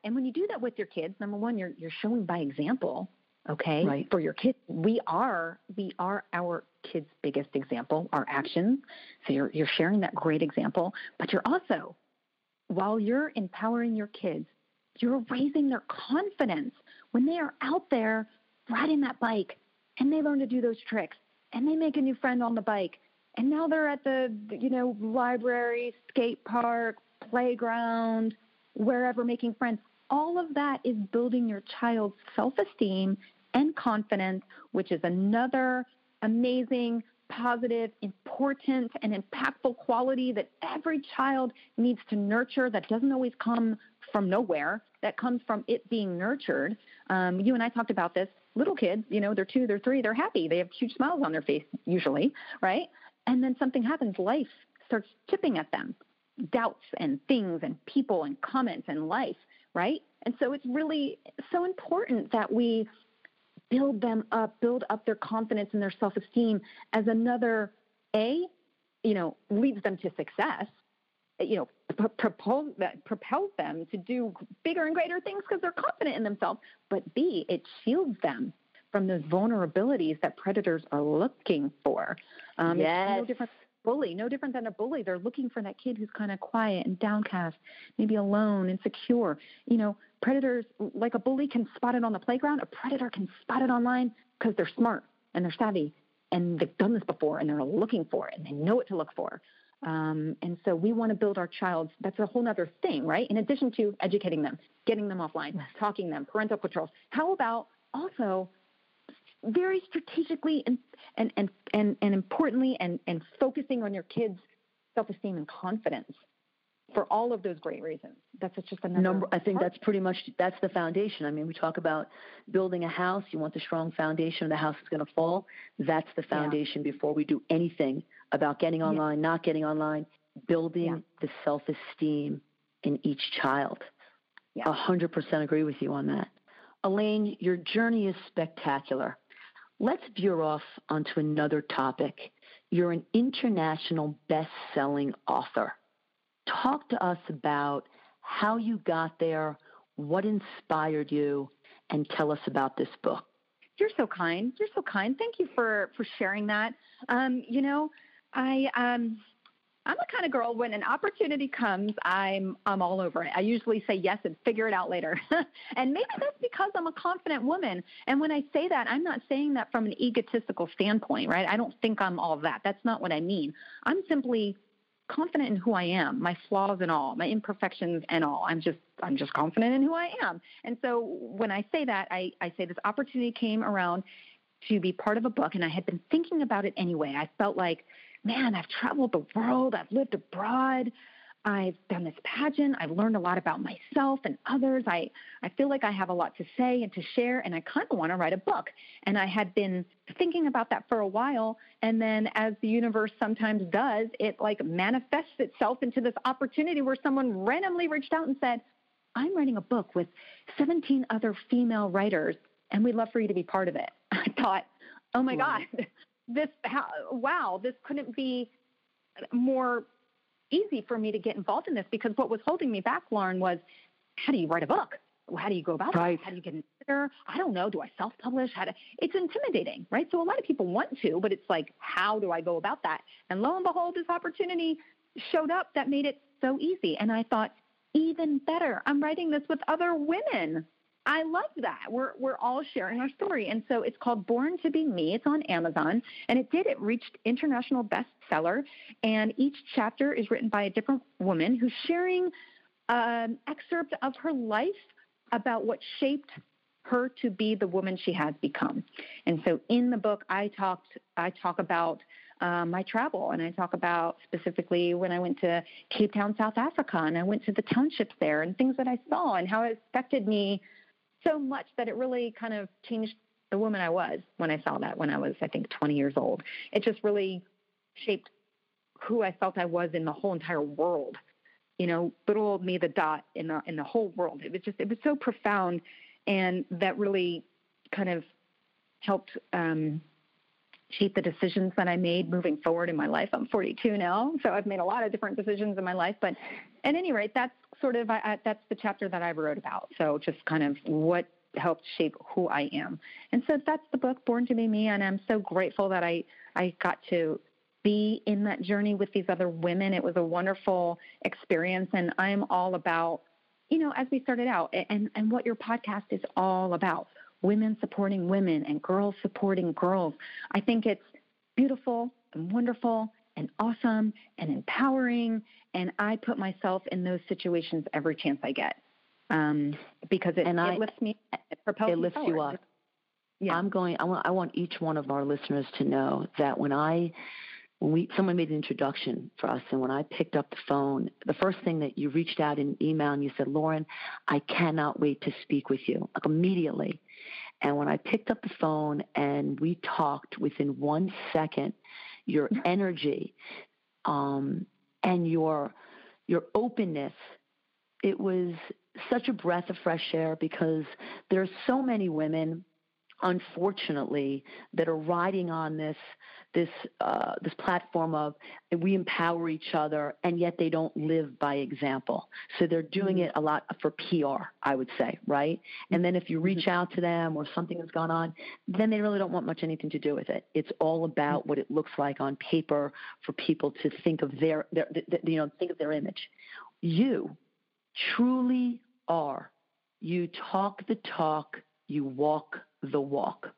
with your kids, number one, you're showing by example, okay? Right. For your kids. We are our kids' biggest example, our actions. So you're sharing that great example, but you're also, while you're empowering your kids, you're raising their confidence when they are out there riding that bike and they learn to do those tricks and they make a new friend on the bike. And now they're at the, library, skate park, playground, wherever, making friends. All of that is building your child's self-esteem and confidence, which is another amazing, positive, important, and impactful quality that every child needs to nurture that doesn't always come from nowhere, that comes from it being nurtured. You and I talked about this. Little kids, they're 2, they're 3, they're happy. They have huge smiles on their face usually, right? And then something happens. Life starts chipping at them. Doubts and things and people and comments and life, right? And so it's really so important that we build them up, their confidence and their self-esteem as another, leads them to success, propels them to do bigger and greater things because they're confident in themselves, but B, it shields them from those vulnerabilities that predators are looking for. Yes. No different than a bully. They're looking for that kid who's kind of quiet and downcast, maybe alone, insecure. Predators, like a bully can spot it on the playground, a predator can spot it online because they're smart and they're savvy and they've done this before and they're looking for it and they know what to look for. And so we want to build our child's, that's a whole other thing, right? In addition to educating them, getting them offline, talking them, parental controls. How about also very strategically and importantly and focusing on your kids' self-esteem and confidence for all of those great reasons. That's just another number. I think that's pretty much, that's the foundation. I mean, we talk about building a house. You want the strong foundation or the house is going to fall. That's the foundation before we do anything about getting online, not getting online, building the self-esteem in each child. 100% agree with you on that. Elaine, your journey is spectacular. Let's veer off onto another topic. You're an international best-selling author. Talk to us about how you got there, what inspired you, and tell us about this book. You're so kind. Thank you for sharing that. I'm the kind of girl, when an opportunity comes, I'm all over it. I usually say yes and figure it out later. And maybe that's because I'm a confident woman. And when I say that, I'm not saying that from an egotistical standpoint, right? I don't think I'm all that. That's not what I mean. I'm simply confident in who I am, my flaws and all, my imperfections and all. I'm just confident in who I am. And so when I say that, I say this opportunity came around to be part of a book, and I had been thinking about it anyway. I felt like, man, I've traveled the world, I've lived abroad, I've done this pageant, I've learned a lot about myself and others, I feel like I have a lot to say and to share, and I kind of want to write a book. And I had been thinking about that for a while, and then as the universe sometimes does, it like manifests itself into this opportunity where someone randomly reached out and said, I'm writing a book with 17 other female writers, and we'd love for you to be part of it. I thought, oh my God. This couldn't be more easy for me to get involved in this, because what was holding me back, Lauren, was how do you write a book? How do you go about it? Right. How do you get an editor? I don't know. Do I self-publish? It's intimidating, right? So a lot of people want to, but it's like, how do I go about that? And lo and behold, this opportunity showed up that made it so easy. And I thought, even better, I'm writing this with other women. I love that. We're all sharing our story. And so it's called Born to Be Me. It's on Amazon. And it reached international bestseller. And each chapter is written by a different woman who's sharing an excerpt of her life about what shaped her to be the woman she has become. And so in the book, I talk about my travel, and I talk about specifically when I went to Cape Town, South Africa, and I went to the townships there and things that I saw and how it affected me so much that it really kind of changed the woman I was when I saw that when I was, I think, 20 years old. It just really shaped who I felt I was in the whole entire world. You know, little old me, the dot in the whole world. It was so profound, and that really kind of helped shape the decisions that I made moving forward in my life. I'm 42 now, so I've made a lot of different decisions in my life. But at any rate, that's sort of that's the chapter that I wrote about. So just kind of what helped shape who I am, and so that's the book, Born to Be Me. And I'm so grateful that I got to be in that journey with these other women. It was a wonderful experience, and I'm all about, you know, as we started out, and what your podcast is all about, women supporting women and girls supporting girls. I think it's beautiful and wonderful and awesome and empowering, and I put myself in those situations every chance I get because it lifts me, it propels me forward. It lifts you up. Yeah. I want each one of our listeners to know that when someone made an introduction for us, and when I picked up the phone, the first thing that you reached out in an email and you said, Lauren, I cannot wait to speak with you, like immediately. And when I picked up the phone and we talked, within 1 second, your energy and your openness, it was such a breath of fresh air, because there are so many women, unfortunately, that are riding on this platform of we empower each other, and yet they don't live by example. So they're doing it a lot for PR, I would say, right? And then if you reach out to them or something has gone on, then they really don't want much anything to do with it. It's all about what it looks like on paper for people to think of their image. You truly are. You talk the talk. You walk the walk.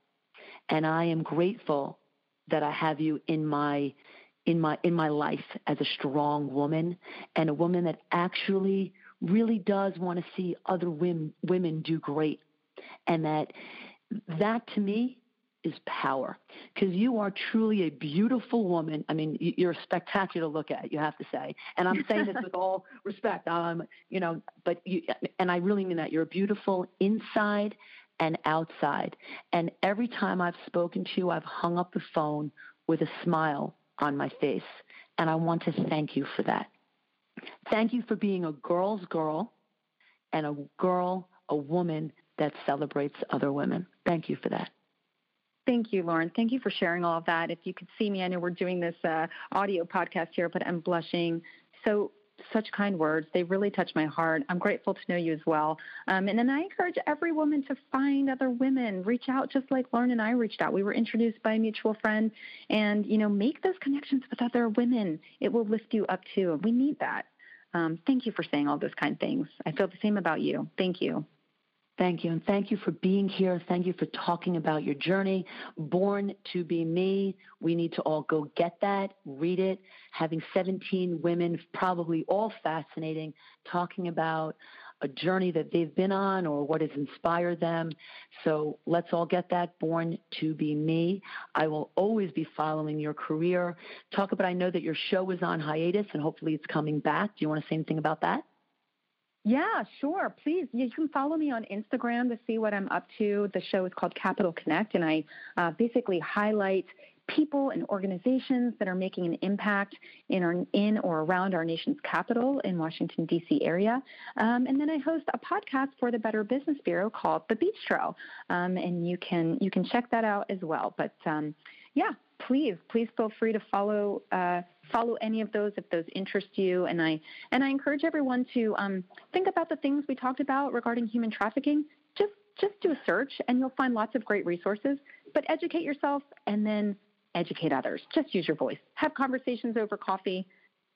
And I am grateful that I have you in my life as a strong woman, and a woman that actually really does want to see other women do great. And that to me is power, because you are truly a beautiful woman. I mean, you're a spectacular look at, you have to say, and I'm saying this with all respect, and I really mean that. You're beautiful inside and outside. And every time I've spoken to you, I've hung up the phone with a smile on my face. And I want to thank you for that. Thank you for being a girl's girl and a woman that celebrates other women. Thank you for that. Thank you, Lauren. Thank you for sharing all of that. If you could see me, I know we're doing this audio podcast here, but I'm blushing. So such kind words. They really touch my heart. I'm grateful to know you as well. And then I encourage every woman to find other women, reach out just like Lauren and I reached out. We were introduced by a mutual friend, and, you know, make those connections with other women. It will lift you up too. We need that. Thank you for saying all those kind things. I feel the same about you. Thank you. Thank you. And thank you for being here. Thank you for talking about your journey. Born to Be Me. We need to all go get that, read it. Having 17 women, probably all fascinating, talking about a journey that they've been on or what has inspired them. So let's all get that, Born to Be Me. I will always be following your career. I know that your show is on hiatus and hopefully it's coming back. Do you want to say anything about that? Yeah, sure. Please. You can follow me on Instagram to see what I'm up to. The show is called Capital Connect, and I basically highlight people and organizations that are making an impact in or around our nation's capital in Washington, D.C. area. And then I host a podcast for the Better Business Bureau called The Bistro, and you can check that out as well. But yeah, please feel free to follow any of those if those interest you. And I encourage everyone to think about the things we talked about regarding human trafficking. Just do a search, and you'll find lots of great resources. But educate yourself, and then educate others. Just use your voice. Have conversations over coffee.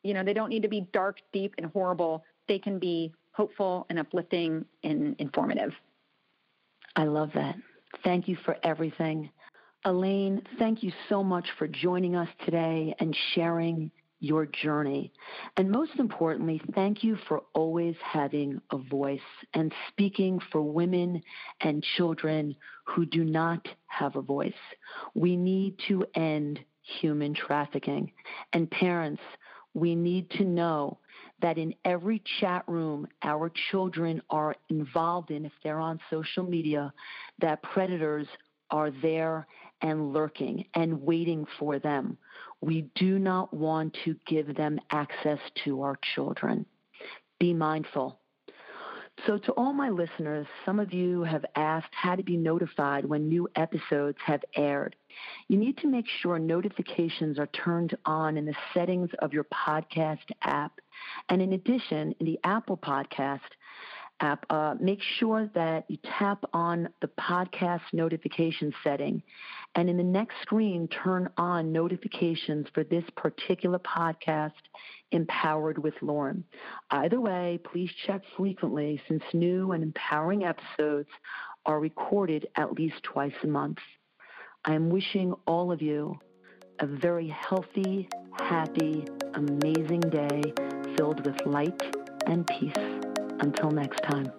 You know, they don't need to be dark, deep, and horrible. They can be hopeful and uplifting and informative. I love that. Thank you for everything. Elaine, thank you so much for joining us today and sharing your journey. And most importantly, thank you for always having a voice and speaking for women and children who do not have a voice. We need to end human trafficking. And parents, we need to know that in every chat room our children are involved in, if they're on social media, that predators are there and lurking and waiting for them. We do not want to give them access to our children. Be mindful. So to all my listeners, some of you have asked how to be notified when new episodes have aired. You need to make sure notifications are turned on in the settings of your podcast app. And in addition, in the Apple Podcast app, make sure that you tap on the podcast notification setting. And in the next screen, turn on notifications for this particular podcast, Empowered with Lauren. Either way, please check frequently since new and empowering episodes are recorded at least twice a month. I am wishing all of you a very healthy, happy, amazing day filled with light and peace. Until next time.